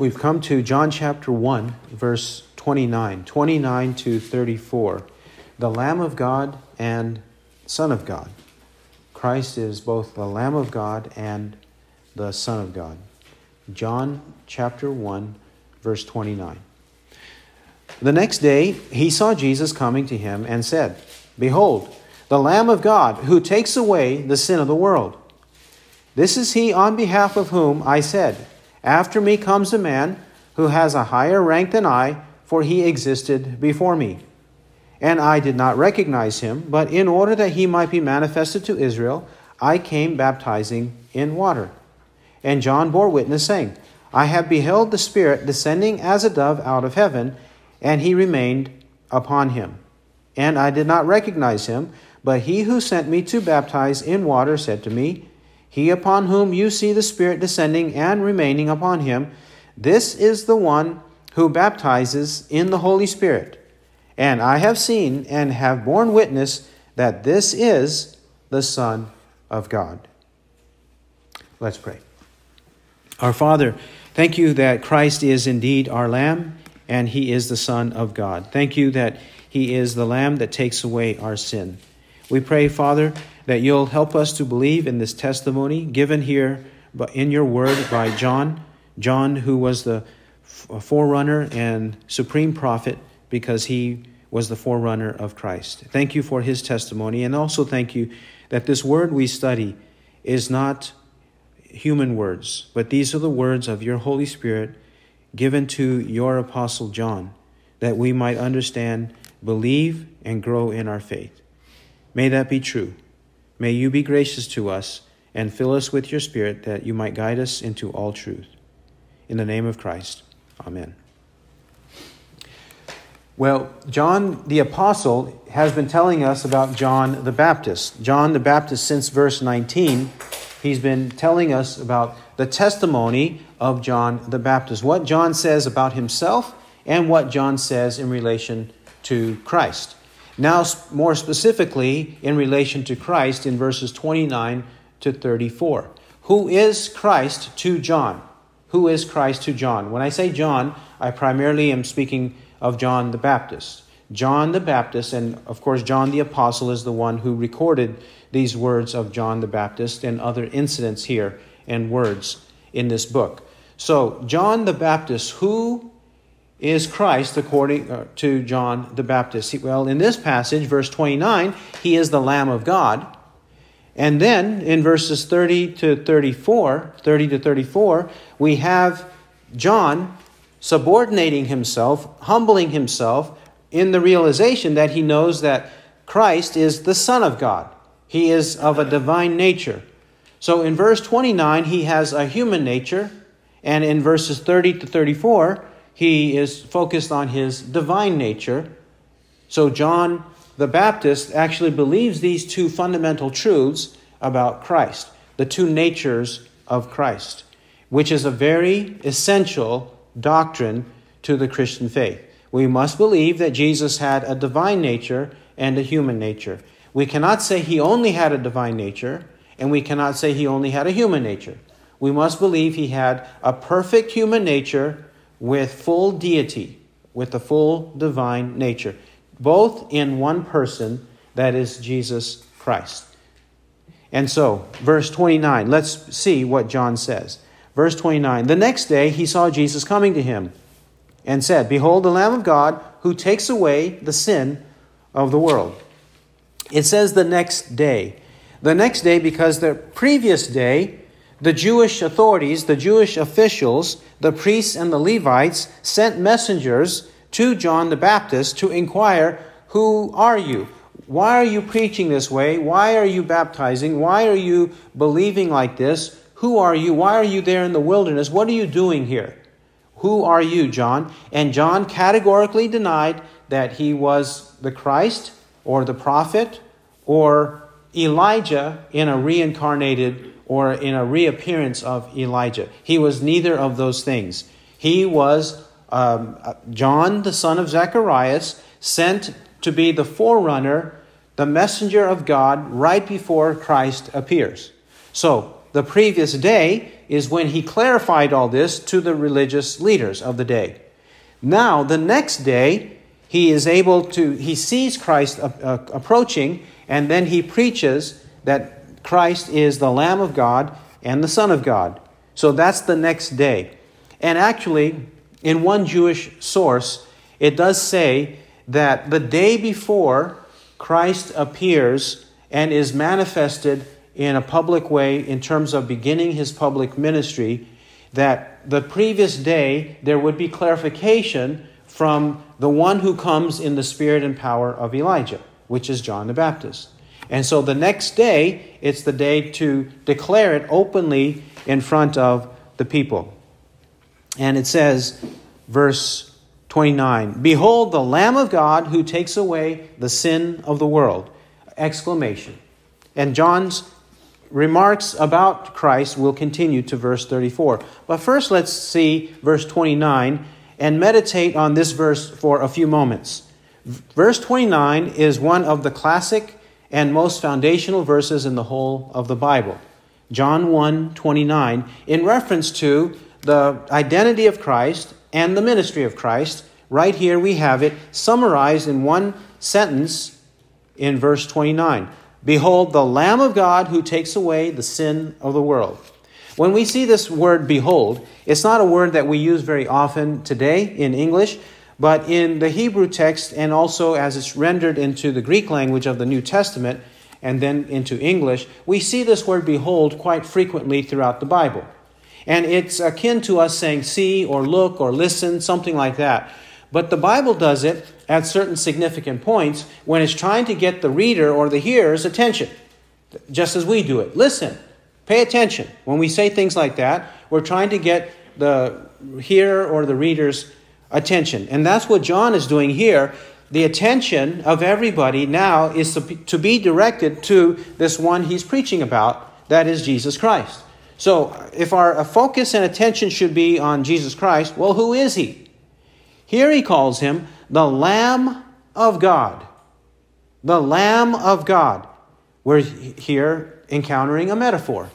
We've come to John chapter 1, verse 29 to 34. The Lamb of God and Son of God. Christ is both the Lamb of God and the Son of God. John chapter 1, verse 29. The next day he saw Jesus coming to him and said, "Behold, the Lamb of God, who takes away the sin of the world. This is he on behalf of whom I said, 'After me comes a man who has a higher rank than I, for he existed before me.' And I did not recognize him, but in order that he might be manifested to Israel, I came baptizing in water. And John bore witness, saying, 'I have beheld the Spirit descending as a dove out of heaven, and he remained upon him. And I did not recognize him, but he who sent me to baptize in water said to me, "He upon whom you see the Spirit descending and remaining upon him, this is the one who baptizes in the Holy Spirit." And I have seen and have borne witness that this is the Son of God." Let's pray. Our Father, thank you that Christ is indeed our Lamb, and he is the Son of God. Thank you that he is the Lamb that takes away our sin. We pray, Father, that you'll help us to believe in this testimony given here in your word by John, who was the forerunner and supreme prophet, because he was the forerunner of Christ. Thank you for his testimony, and also thank you that this word we study is not human words, but these are the words of your Holy Spirit given to your Apostle John, that we might understand, believe, and grow in our faith. May that be true. May you be gracious to us and fill us with your Spirit, that you might guide us into all truth. In the name of Christ, amen. Well, John the Apostle has been telling us about John the Baptist. John the Baptist, since verse 19, he's been telling us about the testimony of John the Baptist, what John says about himself and what John says in relation to Christ. Now, more specifically, in relation to Christ in verses 29 to 34. Who is Christ to John? Who is Christ to John? When I say John, I primarily am speaking of John the Baptist. John the Baptist, and of course John the Apostle is the one who recorded these words of John the Baptist and other incidents here and words in this book. So John the Baptist, who is Christ according to John the Baptist? Well, in this passage, verse 29, he is the Lamb of God. And then in verses 30 to 34, we have John subordinating himself, humbling himself in the realization that he knows that Christ is the Son of God. He is of a divine nature. So in verse 29, he has a human nature, and in verses 30 to 34, he is focused on his divine nature. So John the Baptist actually believes these two fundamental truths about Christ, the two natures of Christ, which is a very essential doctrine to the Christian faith. We must believe that Jesus had a divine nature and a human nature. We cannot say he only had a divine nature, and we cannot say he only had a human nature. We must believe he had a perfect human nature with full deity, with the full divine nature, both in one person, that is Jesus Christ. And so, verse 29, let's see what John says. Verse 29, the next day he saw Jesus coming to him and said, "Behold, the Lamb of God, who takes away the sin of the world." It says the next day. The next day, because the previous day, the Jewish authorities, the Jewish officials, the priests and the Levites sent messengers to John the Baptist to inquire, "Who are you? Why are you preaching this way? Why are you baptizing? Why are you believing like this? Who are you? Why are you there in the wilderness? What are you doing here? Who are you, John?" And John categorically denied that he was the Christ or the prophet or Elijah in a reincarnated or in a reappearance of Elijah. He was neither of those things. He was John, the son of Zacharias, sent to be the forerunner, the messenger of God right before Christ appears. So the previous day is when he clarified all this to the religious leaders of the day. Now, the next day, he sees Christ approaching, and then he preaches that Christ is the Lamb of God and the Son of God. So that's the next day. And actually, in one Jewish source, it does say that the day before Christ appears and is manifested in a public way in terms of beginning his public ministry, that the previous day there would be clarification from the one who comes in the spirit and power of Elijah, which is John the Baptist. And so the next day, it's the day to declare it openly in front of the people. And it says, verse 29, "Behold the Lamb of God who takes away the sin of the world!" Exclamation. And John's remarks about Christ will continue to verse 34. But first, let's see verse 29 and meditate on this verse for a few moments. Verse 29 is one of the classic and most foundational verses in the whole of the Bible. John 1:29, in reference to the identity of Christ and the ministry of Christ. Right here we have it summarized in one sentence in verse 29. "Behold, the Lamb of God who takes away the sin of the world." When we see this word "behold," it's not a word that we use very often today in English, but in the Hebrew text and also as it's rendered into the Greek language of the New Testament and then into English, we see this word "behold" quite frequently throughout the Bible. And it's akin to us saying see or look or listen, something like that. But the Bible does it at certain significant points when it's trying to get the reader or the hearer's attention, just as we do it. Listen, pay attention. When we say things like that, we're trying to get the hearer or the reader's attention. And that's what John is doing here. The attention of everybody now is to be directed to this one he's preaching about, that is Jesus Christ. So if our focus and attention should be on Jesus Christ, well, who is he? Here he calls him the Lamb of God. The Lamb of God. We're here encountering a metaphor.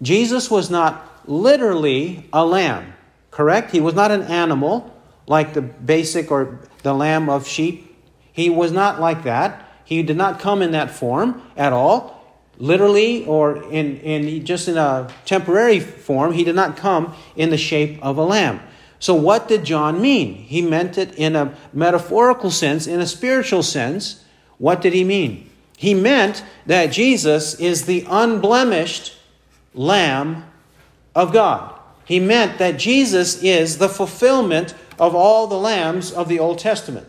Jesus was not literally a lamb, correct? He was not an animal like the basic or the lamb of sheep. He was not like that. He did not come in that form at all. Literally or in just in a temporary form, he did not come in the shape of a lamb. So what did John mean? He meant it in a metaphorical sense, in a spiritual sense. What did he mean? He meant that Jesus is the unblemished Lamb of God. He meant that Jesus is the fulfillment of all the lambs of the Old Testament.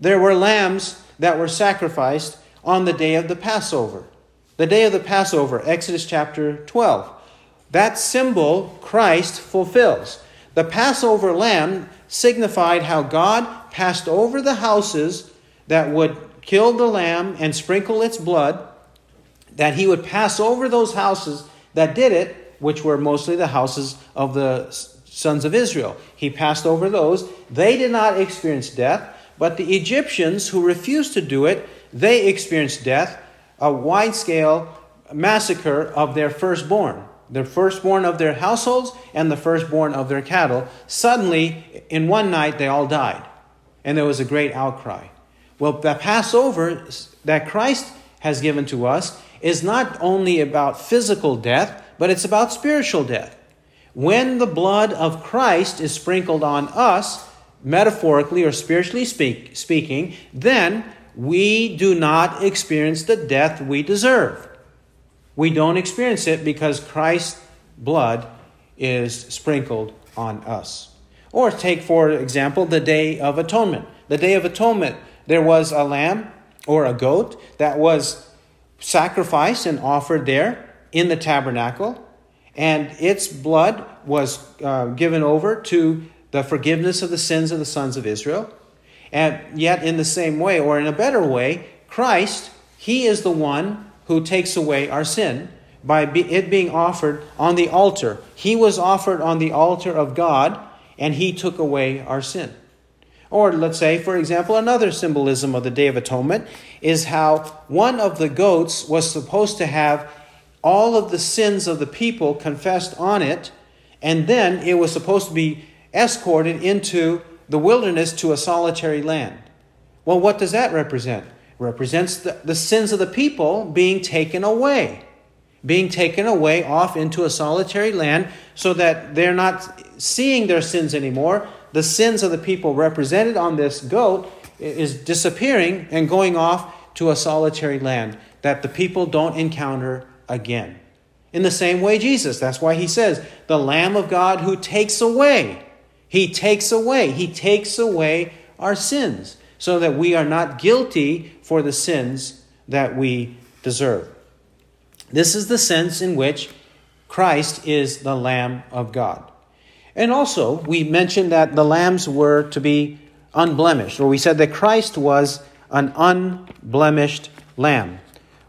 There were lambs that were sacrificed on the day of the Passover. The day of the Passover, Exodus chapter 12. That symbol Christ fulfills. The Passover lamb signified how God passed over the houses that would kill the lamb and sprinkle its blood, that he would pass over those houses that did it, which were mostly the houses of the sons of Israel. He passed over those. They did not experience death, but the Egyptians who refused to do it, they experienced death. A wide-scale massacre of their firstborn. The firstborn of their households and the firstborn of their cattle. Suddenly, in one night, they all died. And there was a great outcry. Well, the Passover that Christ has given to us is not only about physical death, but it's about spiritual death. When the blood of Christ is sprinkled on us, metaphorically or spiritually speaking, then we do not experience the death we deserve. We don't experience it because Christ's blood is sprinkled on us. Or take, for example, the Day of Atonement. The Day of Atonement, there was a lamb or a goat that was sacrificed and offered there in the tabernacle, and its blood was given over to the forgiveness of the sins of the sons of Israel. And yet in the same way, or in a better way, Christ, he is the one who takes away our sin by it being offered on the altar. He was offered on the altar of God, and he took away our sin. Or let's say, for example, another symbolism of the Day of Atonement is how one of the goats was supposed to have all of the sins of the people confessed on it, and then it was supposed to be escorted into the wilderness to a solitary land. Well, what does that represent? It represents the sins of the people being taken away off into a solitary land so that they're not seeing their sins anymore. The sins of the people represented on this goat is disappearing and going off to a solitary land that the people don't encounter again. In the same way, Jesus, that's why he says, the Lamb of God who takes away. He takes away our sins so that we are not guilty for the sins that we deserve. This is the sense in which Christ is the Lamb of God. And also, we mentioned that the lambs were to be unblemished, or we said that Christ was an unblemished lamb.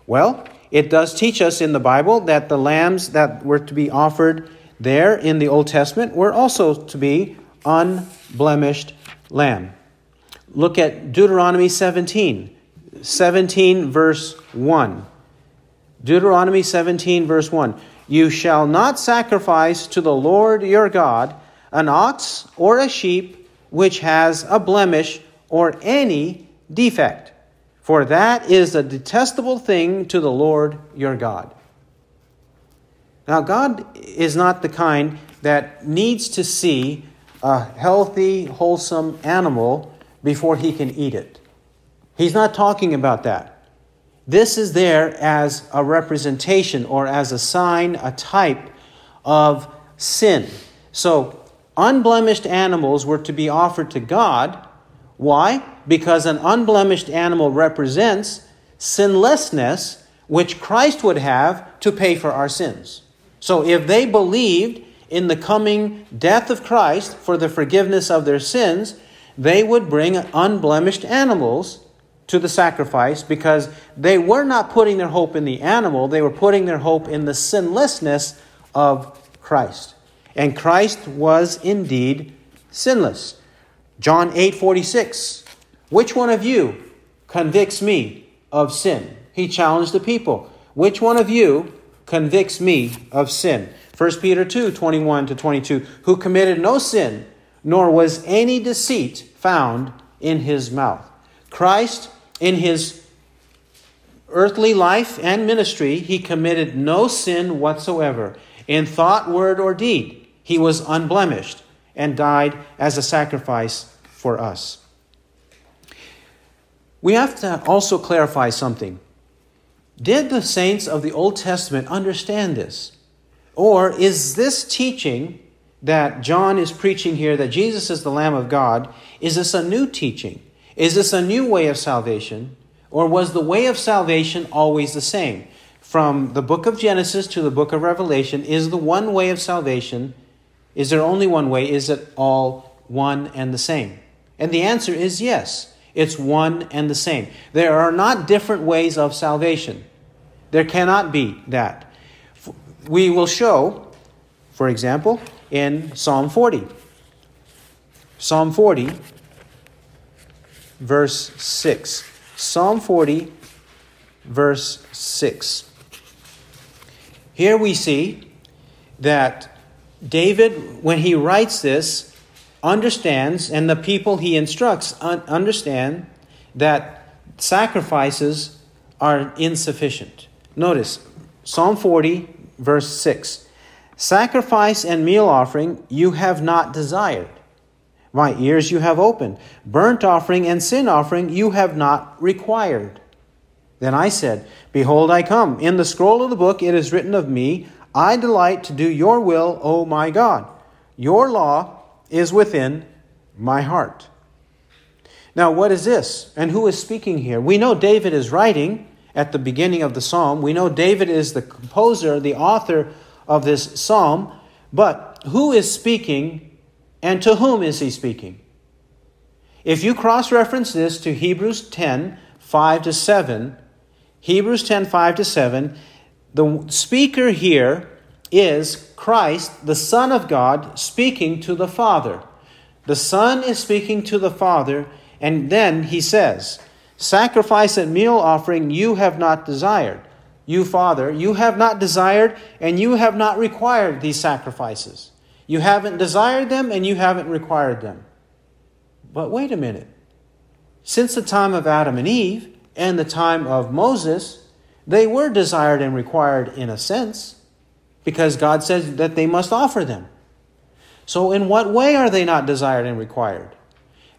Well, it does teach us in the Bible that the lambs that were to be offered there in the Old Testament were also to be unblemished lamb. Look at Deuteronomy 17, verse 1. Deuteronomy 17, verse 1. You shall not sacrifice to the Lord your God an ox or a sheep which has a blemish or any defect, for that is a detestable thing to the Lord your God. Now, God is not the kind that needs to see a healthy, wholesome animal before he can eat it. He's not talking about that. This is there as a representation or as a sign, a type of sin. So unblemished animals were to be offered to God. Why? Because an unblemished animal represents sinlessness, which Christ would have to pay for our sins. So if they believed in the coming death of Christ for the forgiveness of their sins, they would bring unblemished animals to the sacrifice, because they were not putting their hope in the animal, they were putting their hope in the sinlessness of Christ. And Christ was indeed sinless. John 8:46. Which one of you convicts me of sin? He challenged the people. Which one of you convicts me of sin? 1 Peter 2:21-22. Who committed no sin, nor was any deceit found in his mouth. Christ, in his earthly life and ministry, he committed no sin whatsoever. In thought, word, or deed, he was unblemished and died as a sacrifice for us. We have to also clarify something. Did the saints of the Old Testament understand this? Or is this teaching that John is preaching here, that Jesus is the Lamb of God, is this a new teaching? Is this a new way of salvation, or was the way of salvation always the same? From the book of Genesis to the book of Revelation, is the one way of salvation, is there only one way? Is it all one and the same? And the answer is yes, it's one and the same. There are not different ways of salvation. There cannot be that. We will show, for example, in Psalm 40. Psalm 40, verse 6. Psalm 40, verse 6. Here we see that David, when he writes this, understands, and the people he instructs understand, that sacrifices are insufficient. Notice, Psalm 40, verse 6. Sacrifice and meal offering you have not desired. My ears you have opened. Burnt offering and sin offering you have not required. Then I said, Behold, I come. In the scroll of the book it is written of me, I delight to do your will, O my God. Your law is within my heart. Now, what is this? And who is speaking here? We know David is writing at the beginning of the psalm. We know David is the composer, the author of this psalm. But who is speaking? And to whom is he speaking? If you cross-reference this to Hebrews 10, 5-7, the speaker here is Christ, the Son of God, speaking to the Father. The Son is speaking to the Father, and then he says, Sacrifice and meal offering you have not desired. you, Father, you have not desired and you have not required these sacrifices. You haven't desired them and you haven't required them. But wait a minute. Since the time of Adam and Eve and the time of Moses, they were desired and required in a sense, because God says that they must offer them. So in what way are they not desired and required?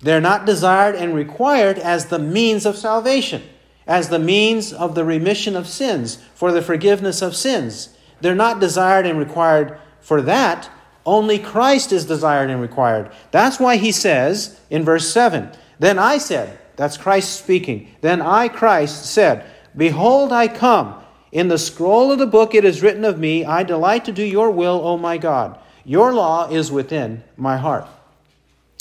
They're not desired and required as the means of salvation, as the means of the remission of sins, for the forgiveness of sins. They're not desired and required for that. Only Christ is desired and required. That's why he says in verse 7, "Then I said," that's Christ speaking, "Then I, Christ, said, Behold, I come. In the scroll of the book it is written of me, I delight to do your will, O my God. Your law is within my heart."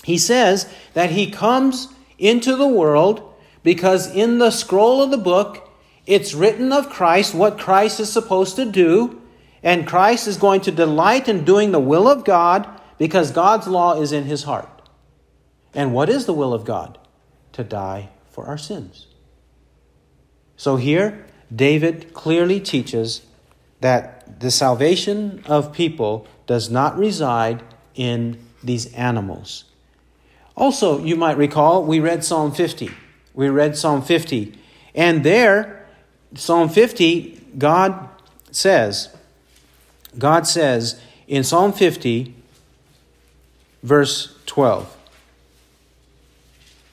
He says that he comes into the world because in the scroll of the book, it's written of Christ, what Christ is supposed to do, and Christ is going to delight in doing the will of God because God's law is in his heart. And what is the will of God? To die for our sins. So here, David clearly teaches that the salvation of people does not reside in these animals. Also, you might recall, we read Psalm 50. We read Psalm 50. And there, Psalm 50, God says in Psalm 50, verse 12.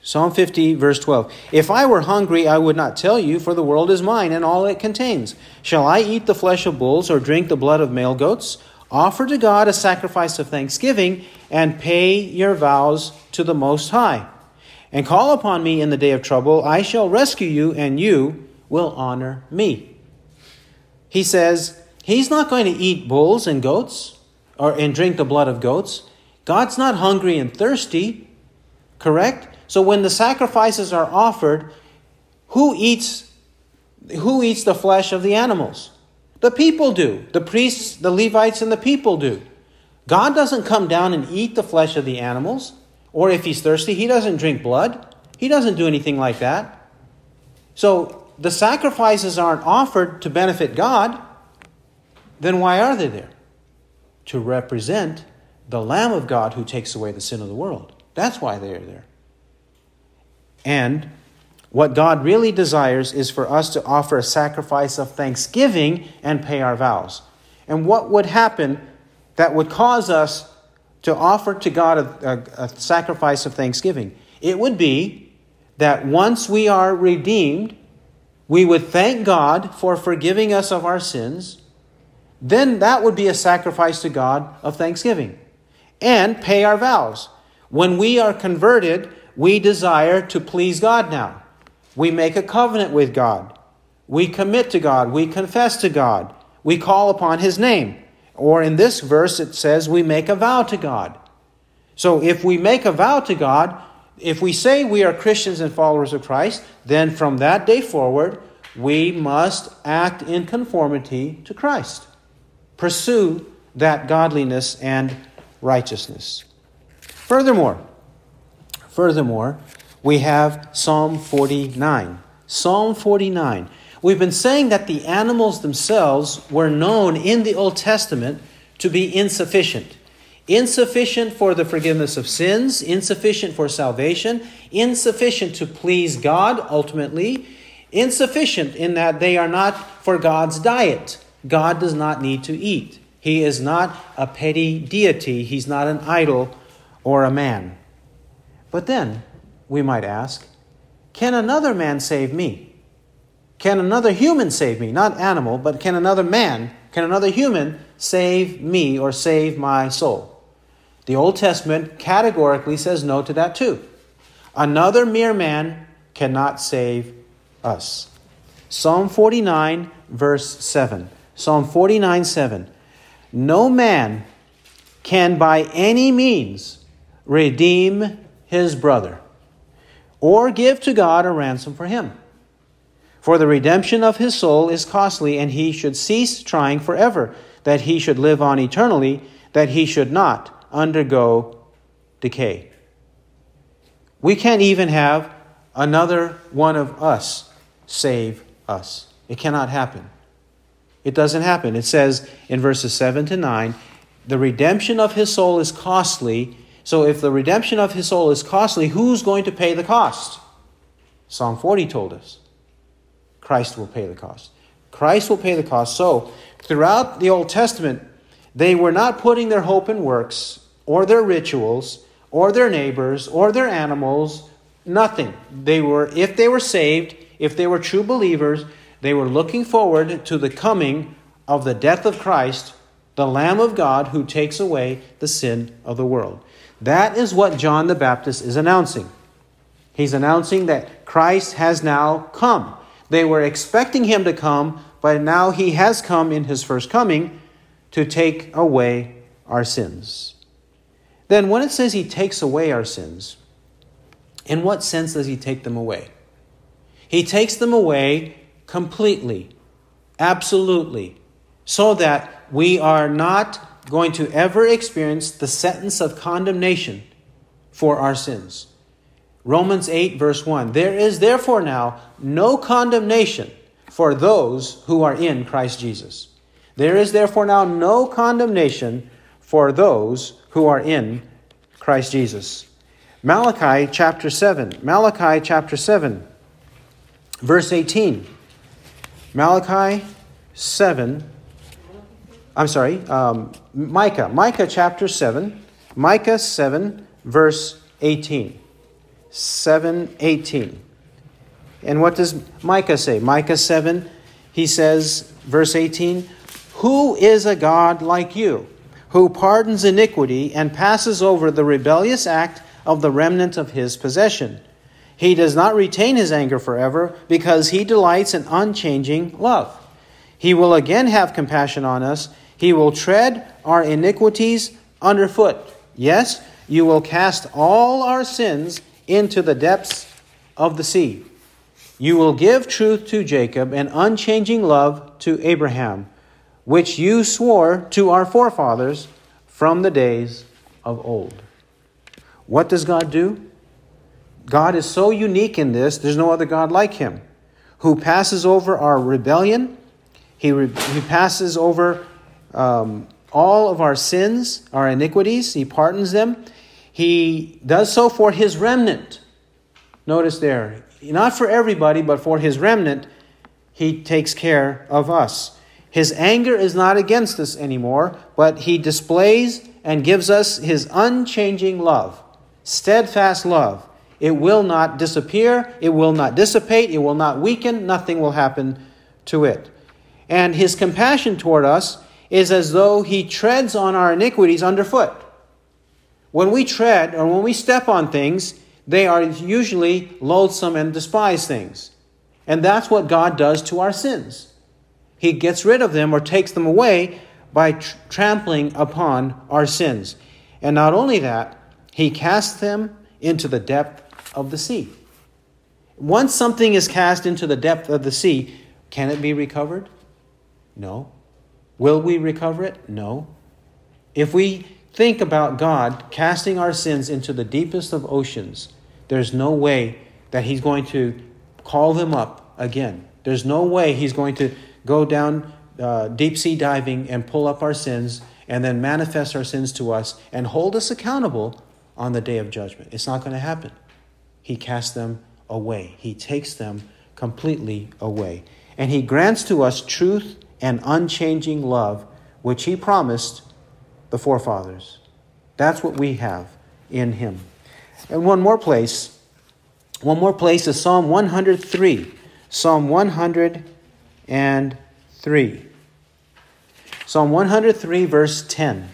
Psalm 50, verse 12. "If I were hungry, I would not tell you, for the world is mine and all it contains. Shall I eat the flesh of bulls or drink the blood of male goats? Offer to God a sacrifice of thanksgiving and pay your vows to the Most High. And call upon me in the day of trouble. I shall rescue you, and you will honor me." He says he's not going to eat bulls and goats and drink the blood of goats. God's not hungry and thirsty, correct? So when the sacrifices are offered, who eats the flesh of the animals? The people do. The priests, the Levites, and the people do. God doesn't come down and eat the flesh of the animals. Or if he's thirsty, he doesn't drink blood. He doesn't do anything like that. So the sacrifices aren't offered to benefit God. Then why are they there? To represent the Lamb of God who takes away the sin of the world. That's why they are there. And what God really desires is for us to offer a sacrifice of thanksgiving and pay our vows. And what would happen that would cause us to offer to God a sacrifice of thanksgiving? It would be that once we are redeemed, we would thank God for forgiving us of our sins. Then that would be a sacrifice to God of thanksgiving. And pay our vows. When we are converted, we desire to please God now. We make a covenant with God. We commit to God. We confess to God. We call upon his name. Or in this verse, it says we make a vow to God. So if we make a vow to God, if we say we are Christians and followers of Christ, then from that day forward, we must act in conformity to Christ. Pursue that godliness and righteousness. Furthermore, we have Psalm 49. Psalm 49. We've been saying that the animals themselves were known in the Old Testament to be insufficient. Insufficient for the forgiveness of sins, insufficient for salvation, insufficient to please God ultimately, insufficient in that they are not for God's diet. God does not need to eat. He is not a petty deity. He's not an idol or a man. But then, we might ask, can another man save me? Can another human save me? Not animal, but can another man, can another human save me or save my soul? The Old Testament categorically says no to that too. Another mere man cannot save us. Psalm 49, verse 7. Psalm 49, 7. "No man can by any means redeem his brother or give to God a ransom for him. For the redemption of his soul is costly, and he should cease trying forever, that he should live on eternally, that he should not undergo decay." We can't even have another one of us save us. It cannot happen. It doesn't happen. It says in verses 7 to 9, the redemption of his soul is costly. So if the redemption of his soul is costly, who's going to pay the cost? Psalm 40 told us. Christ will pay the cost. Christ will pay the cost. So throughout the Old Testament, they were not putting their hope in works or their rituals or their neighbors or their animals. Nothing. They were, if they were saved, if they were true believers, they were looking forward to the coming of the death of Christ, the Lamb of God who takes away the sin of the world. That is what John the Baptist is announcing. He's announcing that Christ has now come. They were expecting him to come, but now he has come in his first coming to take away our sins. Then when it says he takes away our sins, in what sense does he take them away? He takes them away completely, absolutely, so that we are not going to ever experience the sentence of condemnation for our sins. Romans 8, verse 1, there is therefore now no condemnation for those who are in Christ Jesus. There is therefore now no condemnation for those who are in Christ Jesus. Malachi chapter 7, verse 18. Micah chapter 7, verse 18. 7:18. And what does Micah say? Micah 7, he says, verse 18, who is a God like you, who pardons iniquity and passes over the rebellious act of the remnant of his possession? He does not retain his anger forever, because he delights in unchanging love. He will again have compassion on us. He will tread our iniquities underfoot. Yes, you will cast all our sins into the depths of the sea. You will give truth to Jacob and unchanging love to Abraham, which you swore to our forefathers from the days of old. What does God do? God is so unique in this, there's no other God like him, who passes over our rebellion. He passes over all of our sins, our iniquities. He pardons them. He does so for his remnant. Notice there, not for everybody, but for his remnant, he takes care of us. His anger is not against us anymore, but he displays and gives us his unchanging love, steadfast love. It will not disappear, it will not dissipate, it will not weaken, nothing will happen to it. And his compassion toward us is as though he treads on our iniquities underfoot. When we tread or when we step on things, they are usually loathsome and despised things. And that's what God does to our sins. He gets rid of them or takes them away by trampling upon our sins. And not only that, he casts them into the depth of the sea. Once something is cast into the depth of the sea, can it be recovered? No. Will we recover it? No. If we think about God casting our sins into the deepest of oceans, there's no way that he's going to call them up again. There's no way he's going to go down deep sea diving and pull up our sins and then manifest our sins to us and hold us accountable on the day of judgment. It's not going to happen. He casts them away. He takes them completely away. And he grants to us truth and unchanging love, which he promised the forefathers. That's what we have in him. And one more place is Psalm 103. Psalm 103, verse 10.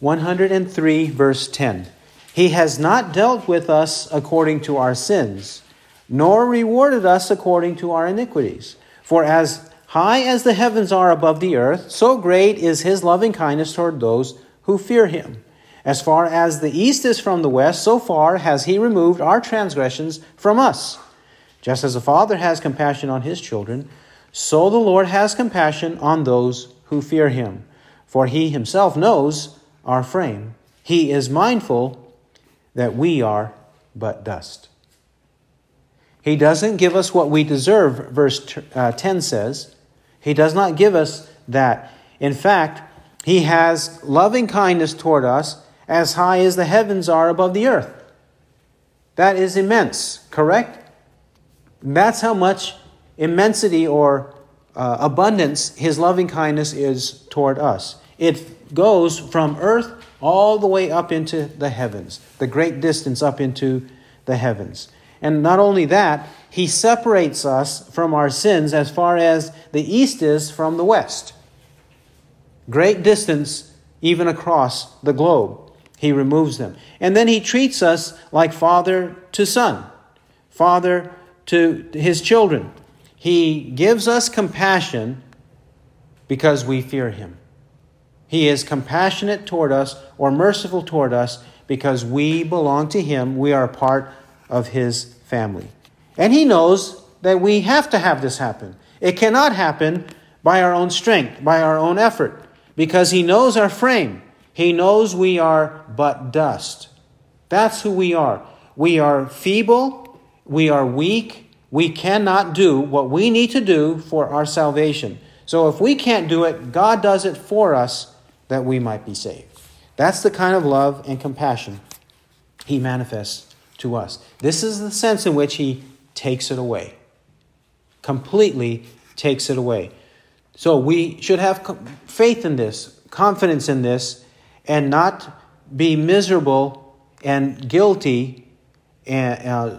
103, verse 10. He has not dealt with us according to our sins, nor rewarded us according to our iniquities. For as high as the heavens are above the earth, so great is his loving kindness toward those who fear him. As far as the east is from the west, so far has he removed our transgressions from us. Just as a father has compassion on his children, so the Lord has compassion on those who fear him. For he himself knows our frame. He is mindful that we are but dust. He doesn't give us what we deserve, verse 10 says. He does not give us that. In fact, He has loving kindness toward us as high as the heavens are above the earth. That is immense, correct? That's how much immensity or abundance His loving kindness is toward us. It goes from earth all the way up into the heavens, the great distance up into the heavens. And not only that, He separates us from our sins as far as the east is from the west. Great distance even across the globe. He removes them. And then He treats us like father to son, father to His children. He gives us compassion because we fear Him. He is compassionate toward us or merciful toward us because we belong to Him. We are a part of His family. And He knows that we have to have this happen. It cannot happen by our own strength, by our own effort, because He knows our frame. He knows we are but dust. That's who we are. We are feeble. We are weak. We cannot do what we need to do for our salvation. So if we can't do it, God does it for us that we might be saved. That's the kind of love and compassion He manifests to us. This is the sense in which He takes it away. Completely takes it away. So we should have faith in this, confidence in this, and not be miserable and guilty in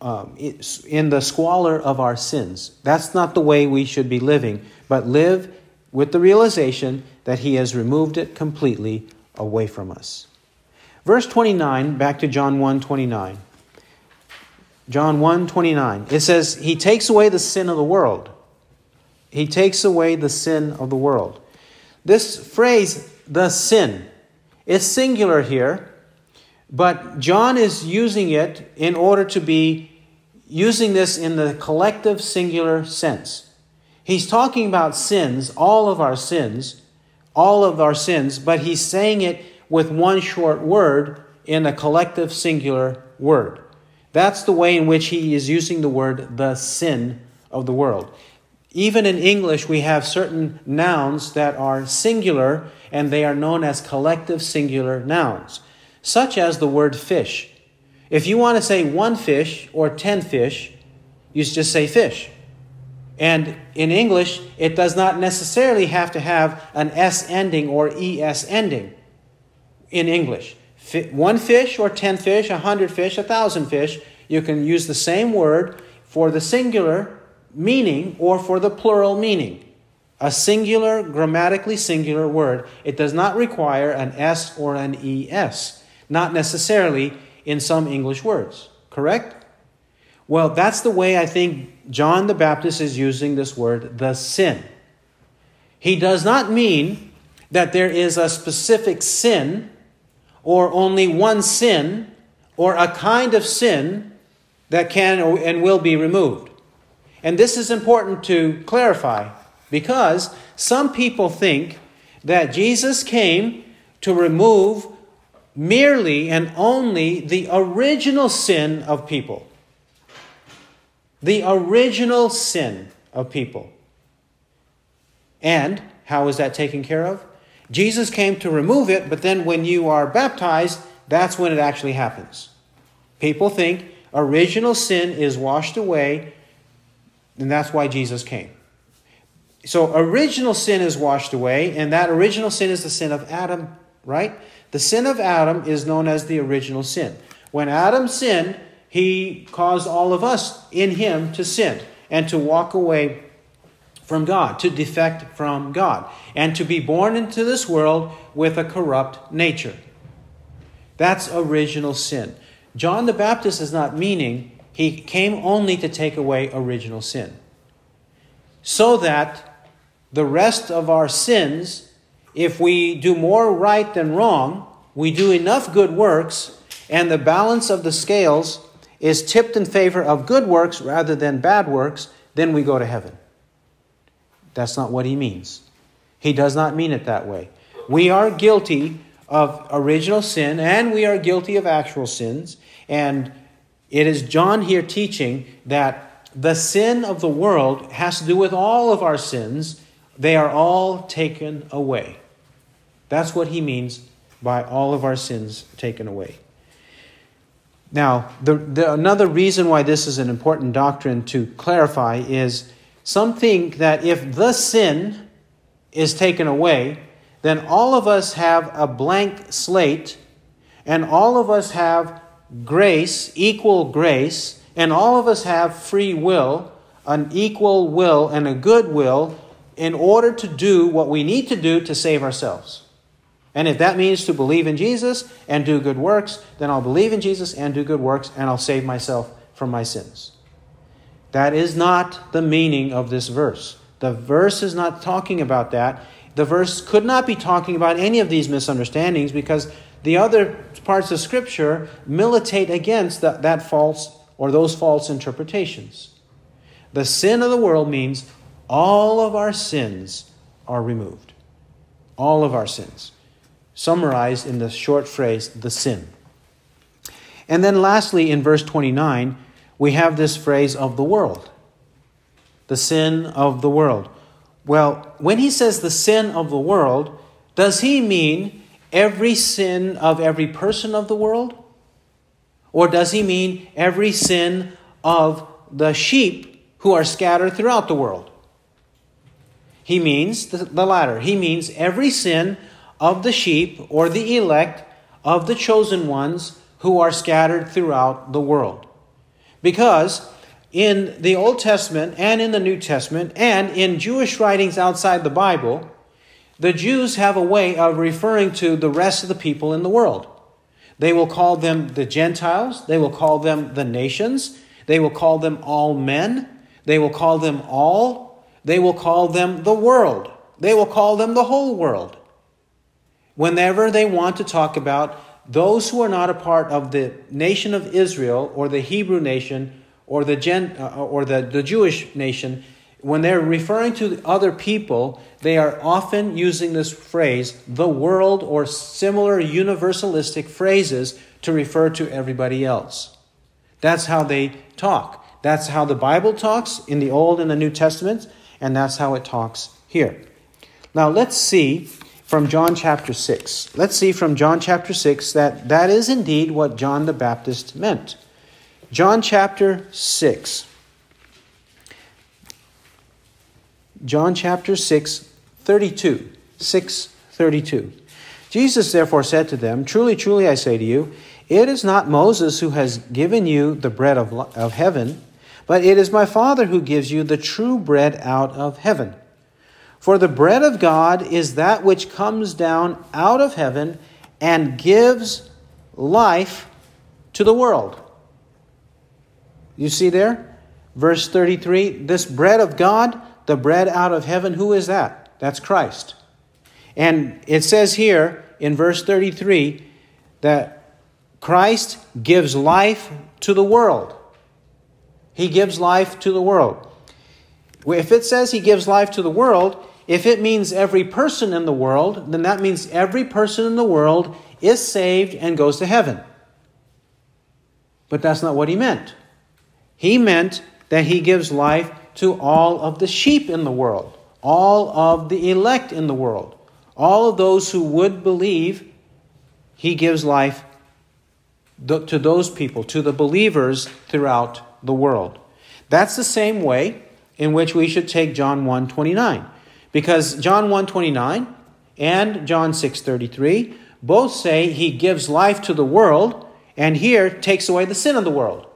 the squalor of our sins. That's not the way we should be living, but live with the realization that He has removed it completely away from us. Verse 29, back to John 1:29. John 1:29. It says, He takes away the sin of the world. He takes away the sin of the world. This phrase, the sin, is singular here, but John is using it in order to be using this in the collective singular sense. He's talking about sins, all of our sins, but he's saying it with one short word in a collective singular word. That's the way in which he is using the word the sin of the world. Even in English, we have certain nouns that are singular, and they are known as collective singular nouns, such as the word fish. If you want to say one fish or 10 fish, you just say fish. And in English, it does not necessarily have to have an S ending or ES ending in English. One fish or 10 fish, 100 fish, 1,000 fish, you can use the same word for the singular meaning or for the plural meaning. A singular, grammatically singular word. It does not require an S or an ES, not necessarily in some English words, correct? Well, that's the way I think John the Baptist is using this word, the sin. He does not mean that there is a specific sin or only one sin or a kind of sin that can and will be removed. And this is important to clarify, because some people think that Jesus came to remove merely and only the original sin of people. The original sin of people. And how is that taken care of? Jesus came to remove it, but then when you are baptized, that's when it actually happens. People think original sin is washed away, and that's why Jesus came. So original sin is washed away, and that original sin is the sin of Adam, right? The sin of Adam is known as the original sin. When Adam sinned, he caused all of us in him to sin and to walk away from God, to defect from God, and to be born into this world with a corrupt nature. That's original sin. John the Baptist is not meaning He came only to take away original sin, so that the rest of our sins, if we do more right than wrong, we do enough good works, and the balance of the scales is tipped in favor of good works rather than bad works, then we go to heaven. That's not what he means. He does not mean it that way. We are guilty of original sin, and we are guilty of actual sins, and it is John here teaching that the sin of the world has to do with all of our sins. They are all taken away. That's what he means by all of our sins taken away. Now, another reason why this is an important doctrine to clarify is some think that if the sin is taken away, then all of us have a blank slate, and all of us have grace, equal grace, and all of us have free will, an equal will and a good will, in order to do what we need to do to save ourselves. And if that means to believe in Jesus and do good works, then I'll believe in Jesus and do good works, and I'll save myself from my sins. That is not the meaning of this verse. The verse is not talking about that. The verse could not be talking about any of these misunderstandings, because the other parts of Scripture militate against that false or those false interpretations. The sin of the world means all of our sins are removed. All of our sins. Summarized in the short phrase, the sin. And then lastly, in verse 29, we have this phrase of the world. The sin of the world. Well, when he says the sin of the world, does he mean every sin of every person of the world? Or does he mean every sin of the sheep who are scattered throughout the world? He means the latter. He means every sin of the sheep or the elect of the chosen ones who are scattered throughout the world. Because in the Old Testament and in the New Testament and in Jewish writings outside the Bible, the Jews have a way of referring to the rest of the people in the world. They will call them the Gentiles. They will call them the nations. They will call them all men. They will call them all. They will call them the world. They will call them the whole world. Whenever they want to talk about those who are not a part of the nation of Israel or the Hebrew nation or the Jewish nation, when they're referring to other people, they are often using this phrase, the world, or similar universalistic phrases to refer to everybody else. That's how they talk. That's how the Bible talks in the Old and the New Testament, and that's how it talks here. Now let's see from John chapter 6. Let's see from John chapter 6 that is indeed what John the Baptist meant. John chapter 6. John chapter 6, 32. 6:32. Jesus therefore said to them, "Truly, truly, I say to you, it is not Moses who has given you the bread of heaven, but it is my Father who gives you the true bread out of heaven. For the bread of God is that which comes down out of heaven and gives life to the world." You see there? Verse 33, this bread of God, the bread out of heaven, who is that? That's Christ. And it says here in verse 33 that Christ gives life to the world. He gives life to the world. If it says he gives life to the world, if it means every person in the world, then that means every person in the world is saved and goes to heaven. But that's not what he meant. He meant that he gives life to all of the sheep in the world, all of the elect in the world, all of those who would believe. He gives life to those people, to the believers throughout the world. That's the same way in which we should take John 1:29, because John 1:29 and John 6:33 both say he gives life to the world, and here takes away the sin of the world.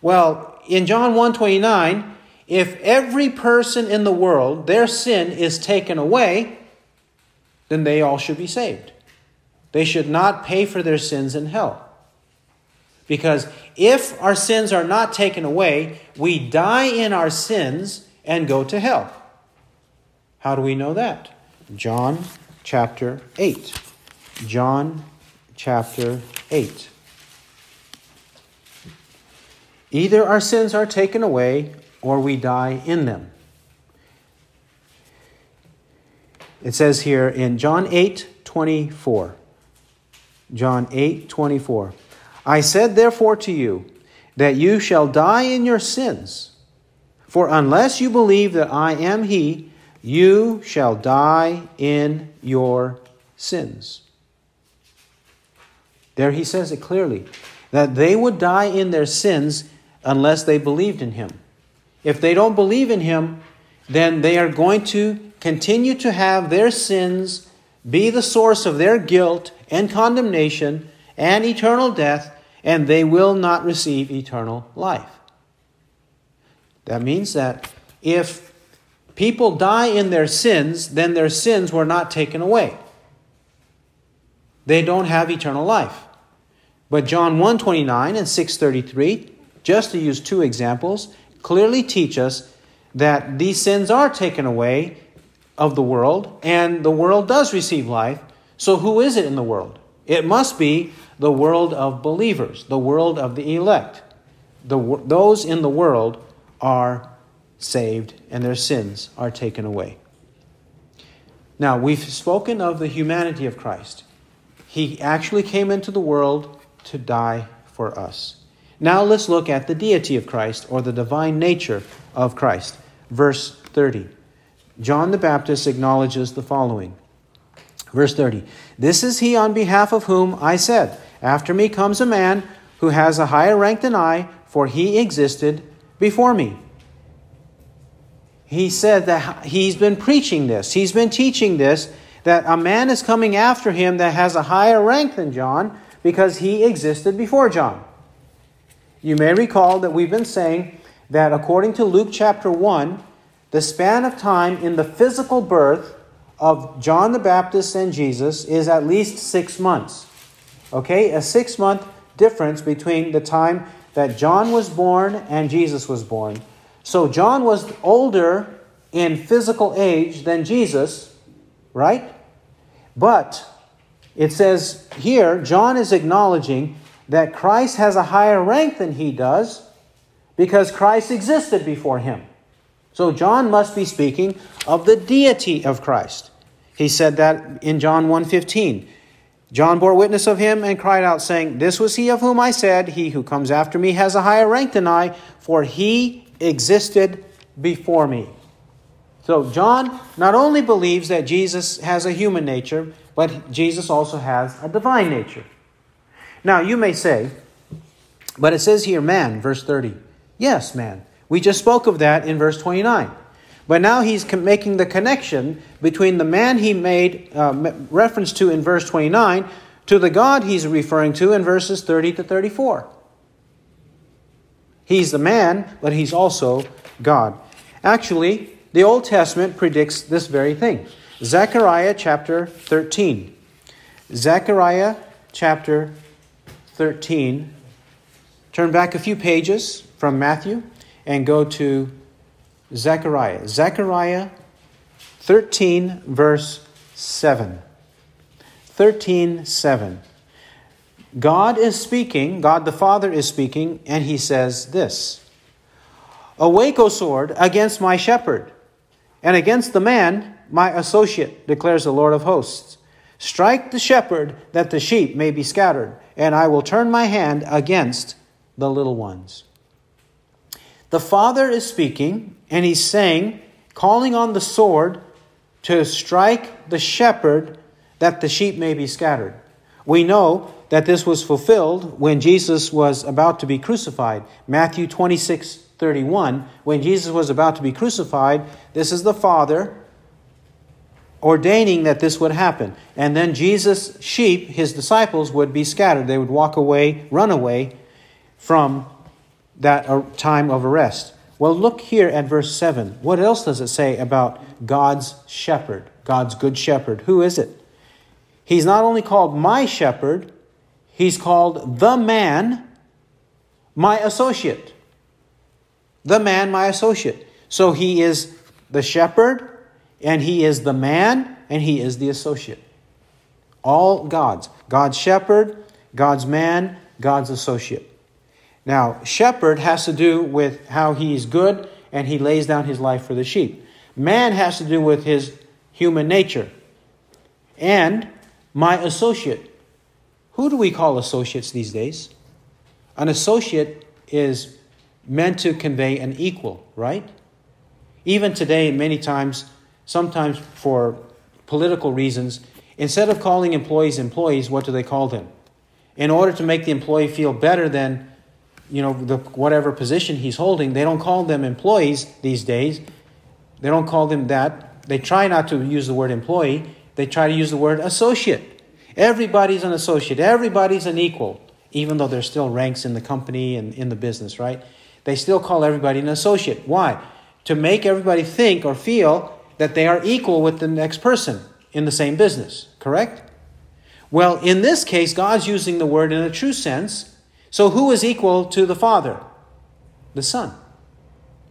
Well, in John 1:29, if every person in the world, their sin is taken away, then they all should be saved. They should not pay for their sins in hell. Because if our sins are not taken away, we die in our sins and go to hell. How do we know that? John chapter 8. John chapter 8. Either our sins are taken away or we die in them. It says here in John 8:24. John 8:24. "I said therefore to you that you shall die in your sins. For unless you believe that I am he, you shall die in your sins. There he says it clearly, that they would die in their sins unless they believed in him. If they don't believe in him, then they are going to continue to have their sins be the source of their guilt and condemnation and eternal death, and they will not receive eternal life. That means that if people die in their sins, then their sins were not taken away. They don't have eternal life. But John 1:29 and 6:33, just to use two examples, clearly teach us that these sins are taken away of the world, and the world does receive life. So who is it in the world? It must be the world of believers, the world of the elect. Those in the world are saved and their sins are taken away. Now, we've spoken of the humanity of Christ. He actually came into the world to die for us. Now let's look at the deity of Christ, or the divine nature of Christ. Verse 30. John the Baptist acknowledges the following. Verse 30. This is he on behalf of whom I said, after me comes a man who has a higher rank than I, for he existed before me. He said that he's been preaching this. He's been teaching this, that a man is coming after him that has a higher rank than John because he existed before John. You may recall that we've been saying that according to Luke chapter 1, the span of time in the physical birth of John the Baptist and Jesus is at least 6 months. Okay, a 6-month difference between the time that John was born and Jesus was born. So John was older in physical age than Jesus, right? But it says here, John is acknowledging that Christ has a higher rank than he does because Christ existed before him. So John must be speaking of the deity of Christ. He said that in John 1:15. John bore witness of him and cried out, saying, this was he of whom I said, he who comes after me has a higher rank than I, for he existed before me. So John not only believes that Jesus has a human nature, but Jesus also has a divine nature. Now you may say, but it says here, man, verse 30. Yes, man. We just spoke of that in verse 29. But now he's making the connection between the man he made reference to in verse 29 to the God he's referring to in verses 30 to 34. He's the man, but he's also God. Actually, the Old Testament predicts this very thing. Zechariah chapter 13. Zechariah chapter 13. Turn back a few pages from Matthew and go to Zechariah. Zechariah 13, verse 7. 13:7. God is speaking, God the Father is speaking, and he says this. Awake, O sword, against my shepherd, and against the man, my associate, declares the Lord of hosts. Strike the shepherd, that the sheep may be scattered, and I will turn my hand against the little ones. The Father is speaking, and he's saying, calling on the sword to strike the shepherd that the sheep may be scattered. We know that this was fulfilled when Jesus was about to be crucified. Matthew 26:31, when Jesus was about to be crucified, this is the Father ordaining that this would happen. And then Jesus' sheep, his disciples, would be scattered. They would walk away, run away from that time of arrest. Well, look here at verse 7. What else does it say about God's shepherd, God's good shepherd? Who is it? He's not only called my shepherd, he's called the man, my associate. The man, my associate. So he is the shepherd, and he is the man, and he is the associate. All gods. God's shepherd, God's man, God's associate. Now, shepherd has to do with how he is good and he lays down his life for the sheep. Man has to do with his human nature. And my associate. Who do we call associates these days? An associate is meant to convey an equal, right? Even today, many times, sometimes for political reasons, instead of calling employees employees, what do they call them? In order to make the employee feel better than, whatever position he's holding, they don't call them employees these days. They don't call them that. They try not to use the word employee. They try to use the word associate. Everybody's an associate. Everybody's an equal, even though there's still ranks in the company and in the business, right? They still call everybody an associate. Why? To make everybody think or feel that they are equal with the next person in the same business, correct? Well, in this case, God's using the word in a true sense. So who is equal to the Father? The Son.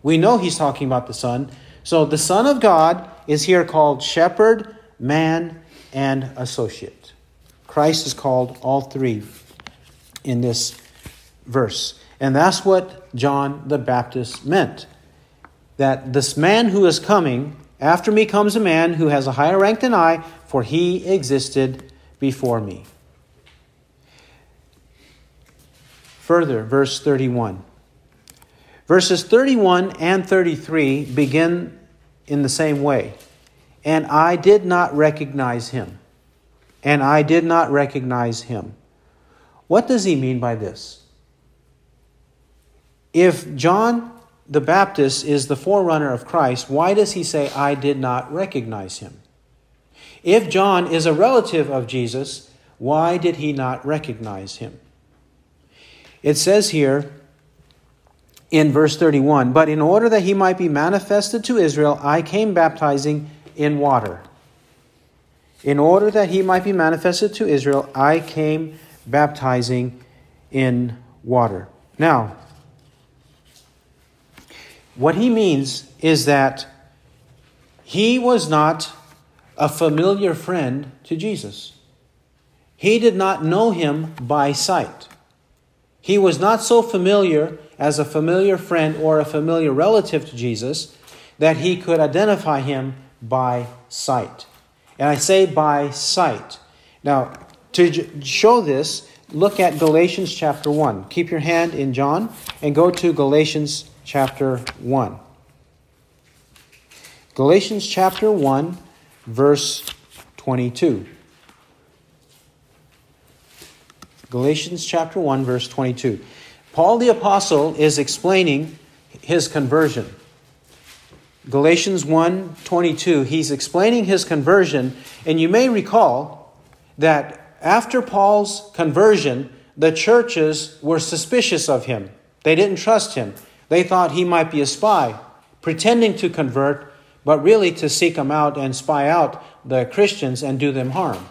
We know he's talking about the Son. So the Son of God is here called Shepherd, Man, and Associate. Christ is called all three in this verse. And that's what John the Baptist meant. That this man who is coming, after me comes a man who has a higher rank than I, for he existed before me. Further, verse 31. Verses 31 and 33 begin in the same way. And I did not recognize him. And I did not recognize him. What does he mean by this? If John the Baptist is the forerunner of Christ, why does he say, I did not recognize him? If John is a relative of Jesus, why did he not recognize him? It says here in verse 31, but in order that he might be manifested to Israel, I came baptizing in water. In order that he might be manifested to Israel, I came baptizing in water. Now, what he means is that he was not a familiar friend to Jesus. He did not know him by sight. He was not so familiar as a familiar friend or a familiar relative to Jesus that he could identify him by sight. And I say by sight. Now, to show this, look at Galatians chapter 1. Keep your hand in John and go to Galatians chapter 1. Galatians chapter 1, verse 22. Galatians chapter 1, verse 22. Paul the Apostle is explaining his conversion. Galatians 1, 22, he's explaining his conversion. And you may recall that after Paul's conversion, the churches were suspicious of him. They didn't trust him. They thought he might be a spy, pretending to convert, but really to seek him out and spy out the Christians and do them harm,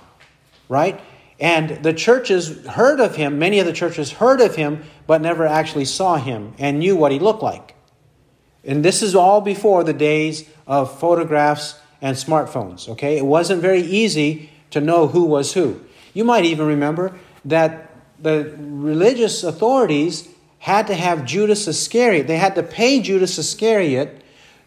right? And the churches heard of him, many of the churches heard of him, but never actually saw him and knew what he looked like. And this is all before the days of photographs and smartphones, okay? It wasn't very easy to know who was who. You might even remember that the religious authorities had to have Judas Iscariot. They had to pay Judas Iscariot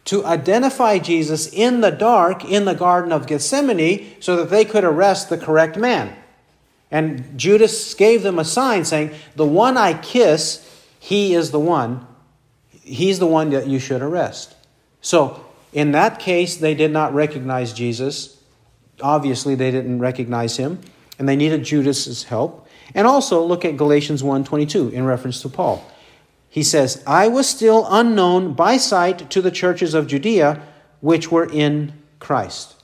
to identify Jesus in the dark in the Garden of Gethsemane so that they could arrest the correct man. And Judas gave them a sign saying, the one I kiss, he is the one. He's the one that you should arrest. So in that case, they did not recognize Jesus. Obviously, they didn't recognize him. And they needed Judas's help. And also look at Galatians 1:22 in reference to Paul. He says, I was still unknown by sight to the churches of Judea, which were in Christ.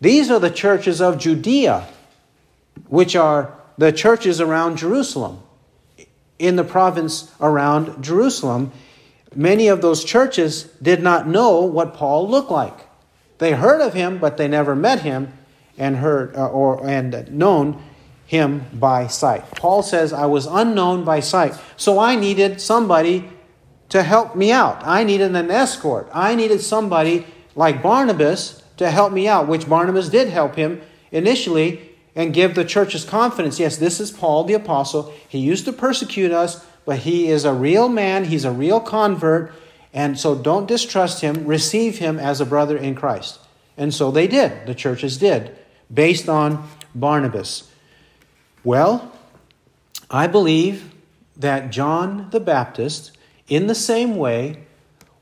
These are the churches of Judea, which are the churches around Jerusalem, in the province around Jerusalem. Many of those churches did not know what Paul looked like. They heard of him, but they never met him and known him by sight. Paul says, I was unknown by sight. So I needed somebody to help me out. I needed an escort. I needed somebody like Barnabas to help me out, which Barnabas did help him initially and give the churches confidence. Yes, this is Paul the Apostle. He used to persecute us, but he is a real man. He's a real convert. And so don't distrust him. Receive him as a brother in Christ. And so they did. The churches did, based on Barnabas. Well, I believe that John the Baptist, in the same way,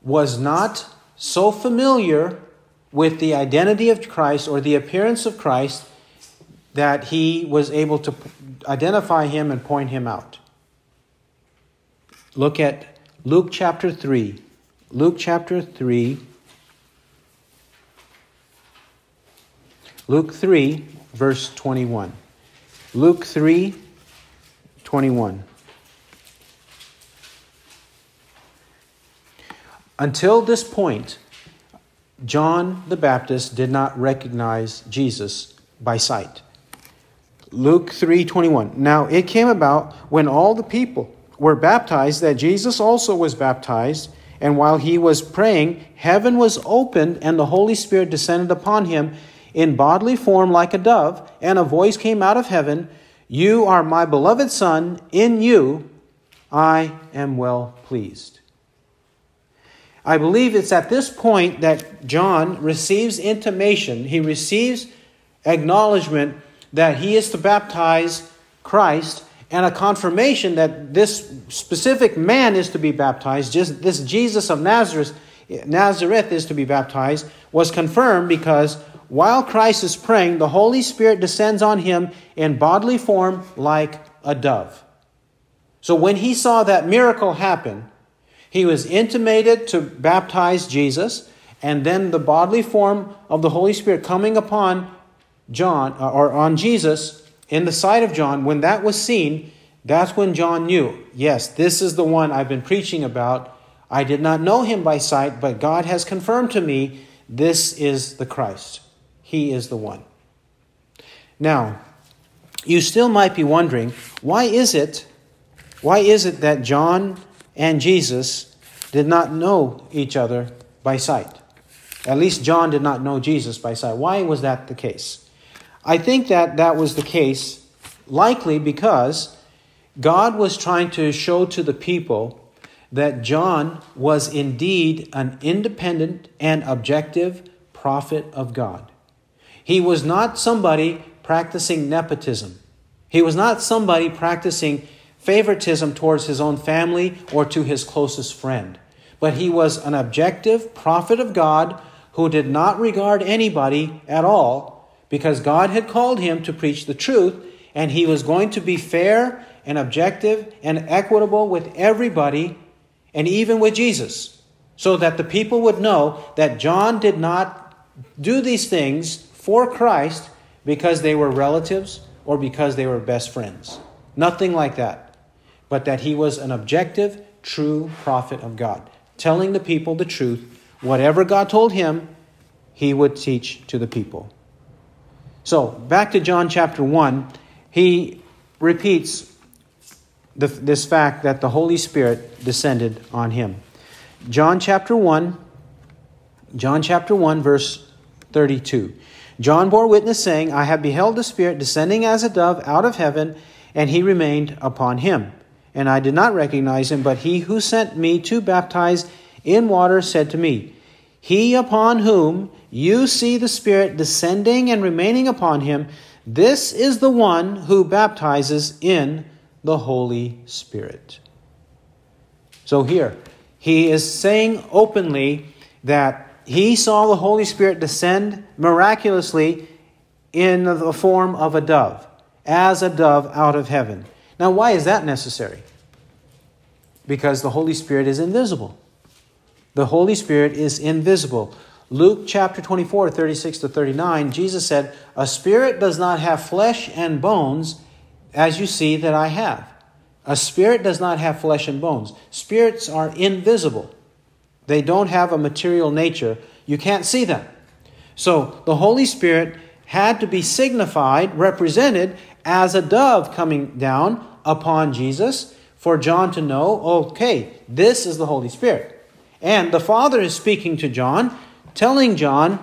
was not so familiar with the identity of Christ or the appearance of Christ that he was able to identify him and point him out. Look at Luke chapter 3. Luke chapter 3. Luke 3, verse 21. Luke 3, 21. Until this point, John the Baptist did not recognize Jesus by sight. Luke 3, 21. Now it came about when all the people were baptized that Jesus also was baptized, and while he was praying, heaven was opened and the Holy Spirit descended upon him in bodily form like a dove, and a voice came out of heaven, "You are my beloved Son, in you I am well pleased." I believe it's at this point that John receives intimation, he receives acknowledgement that he is to baptize Christ, and a confirmation that this specific man is to be baptized, just this Jesus of Nazareth is to be baptized, was confirmed because while Christ is praying, the Holy Spirit descends on him in bodily form like a dove. So when he saw that miracle happen, he was intimated to baptize Jesus, and then the bodily form of the Holy Spirit coming upon John or on Jesus in the sight of John, when that was seen, that's when John knew, yes, this is the one I've been preaching about. I did not know him by sight, but God has confirmed to me this is the Christ. He is the one. Now, you still might be wondering, why is it that John and Jesus did not know each other by sight? At least John did not know Jesus by sight. Why was that the case? I think that was the case likely because God was trying to show to the people that John was indeed an independent and objective prophet of God. He was not somebody practicing nepotism. He was not somebody practicing favoritism towards his own family or to his closest friend. But he was an objective prophet of God who did not regard anybody at all because God had called him to preach the truth, and he was going to be fair and objective and equitable with everybody, and even with Jesus, so that the people would know that John did not do these things for Christ because they were relatives or because they were best friends. Nothing like that, but that he was an objective, true prophet of God, telling the people the truth. Whatever God told him, he would teach to the people. So, back to John chapter 1, he repeats this fact that the Holy Spirit descended on him. John chapter 1, verse 32. John bore witness, saying, "I have beheld the Spirit descending as a dove out of heaven, and he remained upon him. And I did not recognize him, but he who sent me to baptize in water said to me, 'He upon whom you see the Spirit descending and remaining upon him, this is the one who baptizes in the Holy Spirit.'" So here, he is saying openly that he saw the Holy Spirit descend miraculously in the form of a dove, as a dove out of heaven. Now, why is that necessary? Because the Holy Spirit is invisible. The Holy Spirit is invisible. Luke chapter 24, 36 to 39, Jesus said, "A spirit does not have flesh and bones, as you see that I have." A spirit does not have flesh and bones. Spirits are invisible. They don't have a material nature. You can't see them. So the Holy Spirit had to be signified, represented as a dove coming down upon Jesus for John to know, okay, this is the Holy Spirit. And the Father is speaking to John, telling John,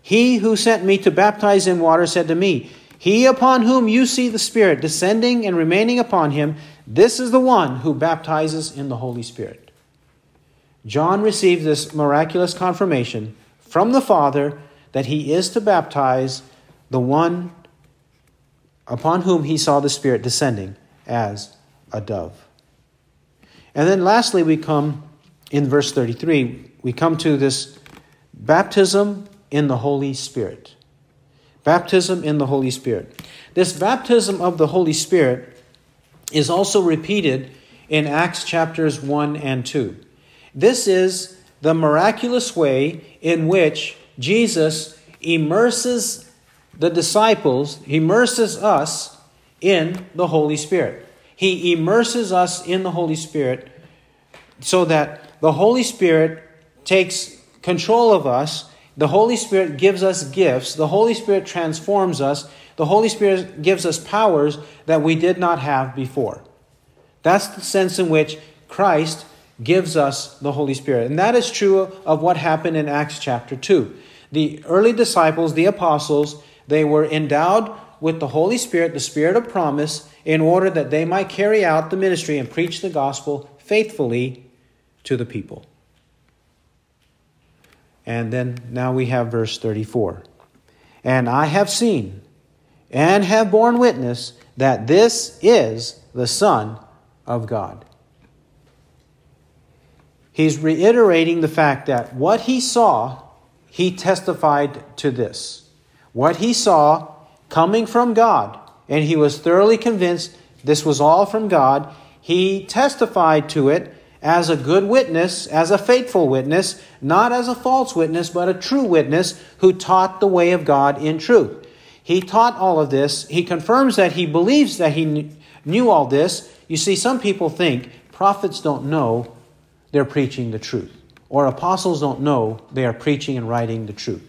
"He who sent me to baptize in water said to me, 'He upon whom you see the Spirit descending and remaining upon him, this is the one who baptizes in the Holy Spirit.'" John received this miraculous confirmation from the Father that he is to baptize the one upon whom he saw the Spirit descending as a dove. And then lastly, we come in verse 33 we come to this baptism in the Holy Spirit. Baptism in the Holy Spirit. This baptism of the Holy Spirit is also repeated in Acts chapters 1 and 2. This is the miraculous way in which Jesus immerses the disciples, immerses us in the Holy Spirit. He immerses us in the Holy Spirit so that the Holy Spirit takes control of us. The Holy Spirit gives us gifts. The Holy Spirit transforms us. The Holy Spirit gives us powers that we did not have before. That's the sense in which Christ gives us the Holy Spirit. And that is true of what happened in Acts chapter 2. The early disciples, the apostles, they were endowed with the Holy Spirit, the Spirit of promise, in order that they might carry out the ministry and preach the gospel faithfully to the people. And then now we have verse 34. And I have seen and have borne witness that this is the Son of God. He's reiterating the fact that what he saw, he testified to this. What he saw coming from God, and he was thoroughly convinced this was all from God, he testified to it as a good witness, as a faithful witness, not as a false witness, but a true witness who taught the way of God in truth. He taught all of this. He confirms that he believes that he knew all this. You see, some people think prophets don't know they're preaching the truth, or apostles don't know they are preaching and writing the truth.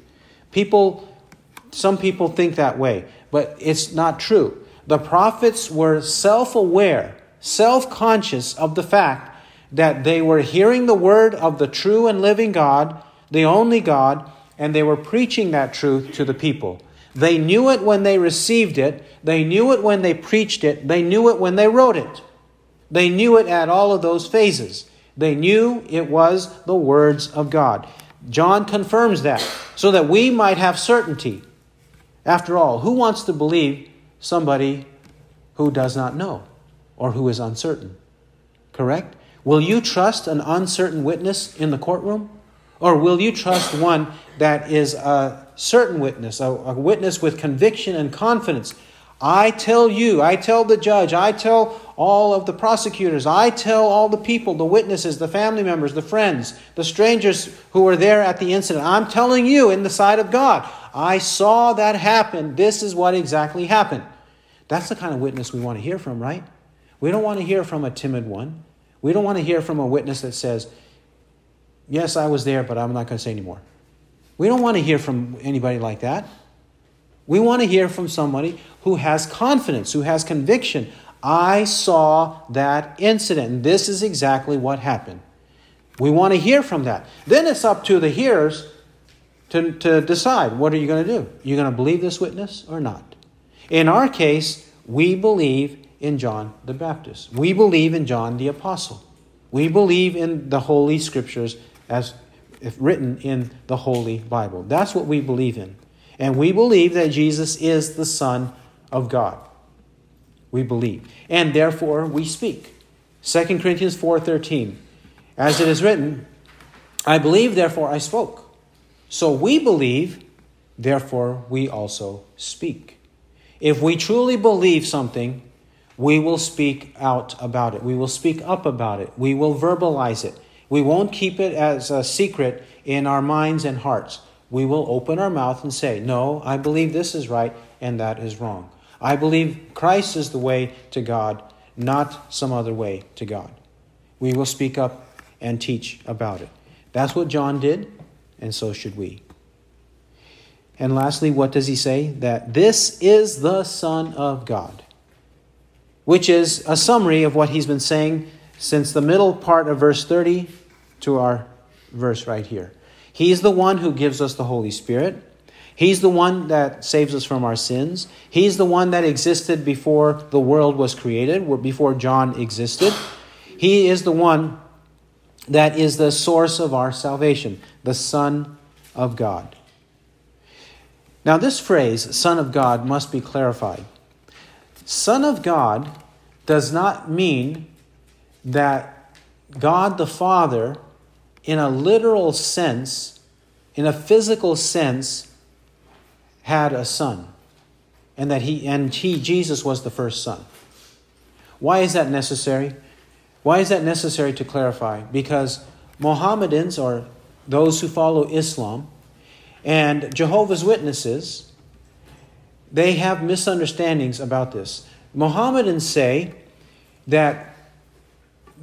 Some people think that way, but it's not true. The prophets were self-aware, self-conscious of the fact that they were hearing the word of the true and living God, the only God, and they were preaching that truth to the people. They knew it when they received it. They knew it when they preached it. They knew it when they wrote it. They knew it at all of those phases. They knew it was the words of God. John confirms that, so that we might have certainty. After all, who wants to believe somebody who does not know or who is uncertain? Correct? Will you trust an uncertain witness in the courtroom? Or will you trust one that is a certain witness, a witness with conviction and confidence? I tell you, I tell the judge, I tell all of the prosecutors, I tell all the people, the witnesses, the family members, the friends, the strangers who were there at the incident. I'm telling you in the sight of God, I saw that happen. This is what exactly happened. That's the kind of witness we want to hear from, right? We don't want to hear from a timid one. We don't want to hear from a witness that says, yes, I was there, but I'm not going to say anymore. We don't want to hear from anybody like that. We want to hear from somebody who has confidence, who has conviction. I saw that incident, and this is exactly what happened. We want to hear from that. Then it's up to the hearers to decide, what are you going to do? You're going to believe this witness or not? In our case, we believe in John the Baptist. We believe in John the Apostle. We believe in the Holy Scriptures as written in the Holy Bible. That's what we believe in. And we believe that Jesus is the Son of God. We believe. And therefore, we speak. 2 Corinthians 4:13. As it is written, I believe, therefore I spoke. So we believe, therefore we also speak. If we truly believe something, we will speak out about it. We will speak up about it. We will verbalize it. We won't keep it as a secret in our minds and hearts. We will open our mouth and say, no, I believe this is right and that is wrong. I believe Christ is the way to God, not some other way to God. We will speak up and teach about it. That's what John did, and so should we. And lastly, what does he say? That this is the Son of God, which is a summary of what he's been saying since the middle part of verse 30 to our verse right here. He's the one who gives us the Holy Spirit. He's the one that saves us from our sins. He's the one that existed before the world was created, before John existed. He is the one that is the source of our salvation, the Son of God. Now, this phrase, Son of God, must be clarified. Son of God does not mean that God the Father in a literal sense, in a physical sense, had a son, and that Jesus was the first son. Why is that necessary? Why is that necessary to clarify? Because Mohammedans, or those who follow Islam, and Jehovah's Witnesses, they have misunderstandings about this. Mohammedans say that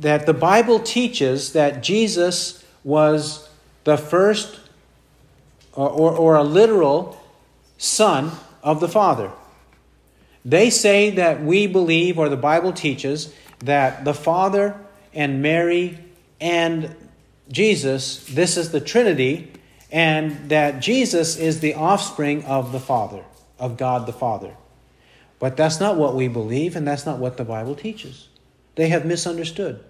the Bible teaches that Jesus was the first or a literal son of the Father. They say that we believe, or the Bible teaches, that the Father and Mary and Jesus, this is the Trinity, and that Jesus is the offspring of the Father, of God the Father. But that's not what we believe, and that's not what the Bible teaches. They have misunderstood,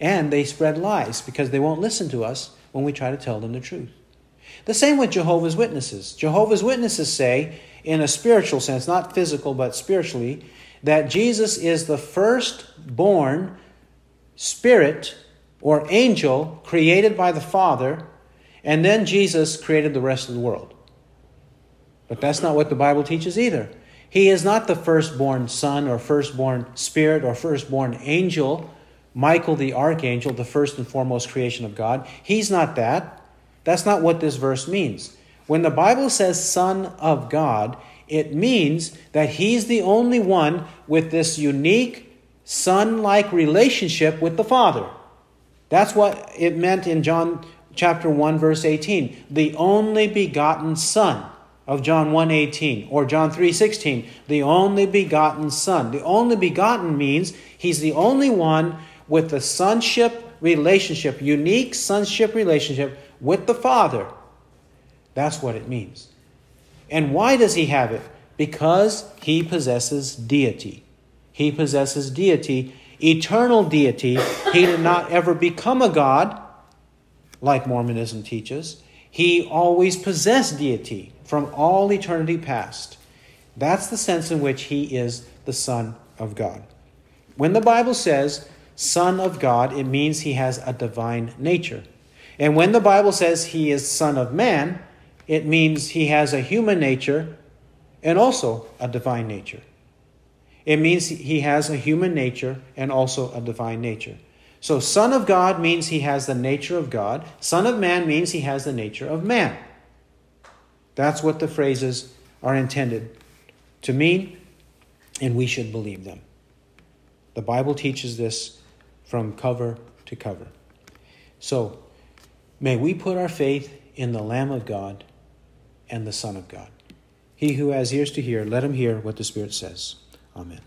and they spread lies because they won't listen to us when we try to tell them the truth. The same with Jehovah's Witnesses. Jehovah's Witnesses say, in a spiritual sense, not physical but spiritually, that Jesus is the firstborn spirit or angel created by the Father, and then Jesus created the rest of the world. But that's not what the Bible teaches either. He is not the firstborn son or firstborn spirit or firstborn angel, Michael the archangel, the first and foremost creation of God. He's not that. That's not what this verse means. When the Bible says Son of God, it means that he's the only one with this unique son-like relationship with the Father. That's what it meant in John chapter 1, verse 18. The only begotten Son of John 1:18, or John 3:16, the only begotten Son. The only begotten means he's the only one with the sonship relationship, unique sonship relationship with the Father. That's what it means. And why does he have it? Because he possesses deity. He possesses deity, eternal deity. He did not ever become a god, like Mormonism teaches. He always possessed deity from all eternity past. That's the sense in which he is the Son of God. When the Bible says Son of God, it means he has a divine nature. And when the Bible says he is Son of Man, it means he has a human nature and also a divine nature. It means he has a human nature and also a divine nature. So Son of God means he has the nature of God. Son of Man means he has the nature of man. That's what the phrases are intended to mean, and we should believe them. The Bible teaches this from cover to cover. So may we put our faith in the Lamb of God and the Son of God. He who has ears to hear, let him hear what the Spirit says. Amen.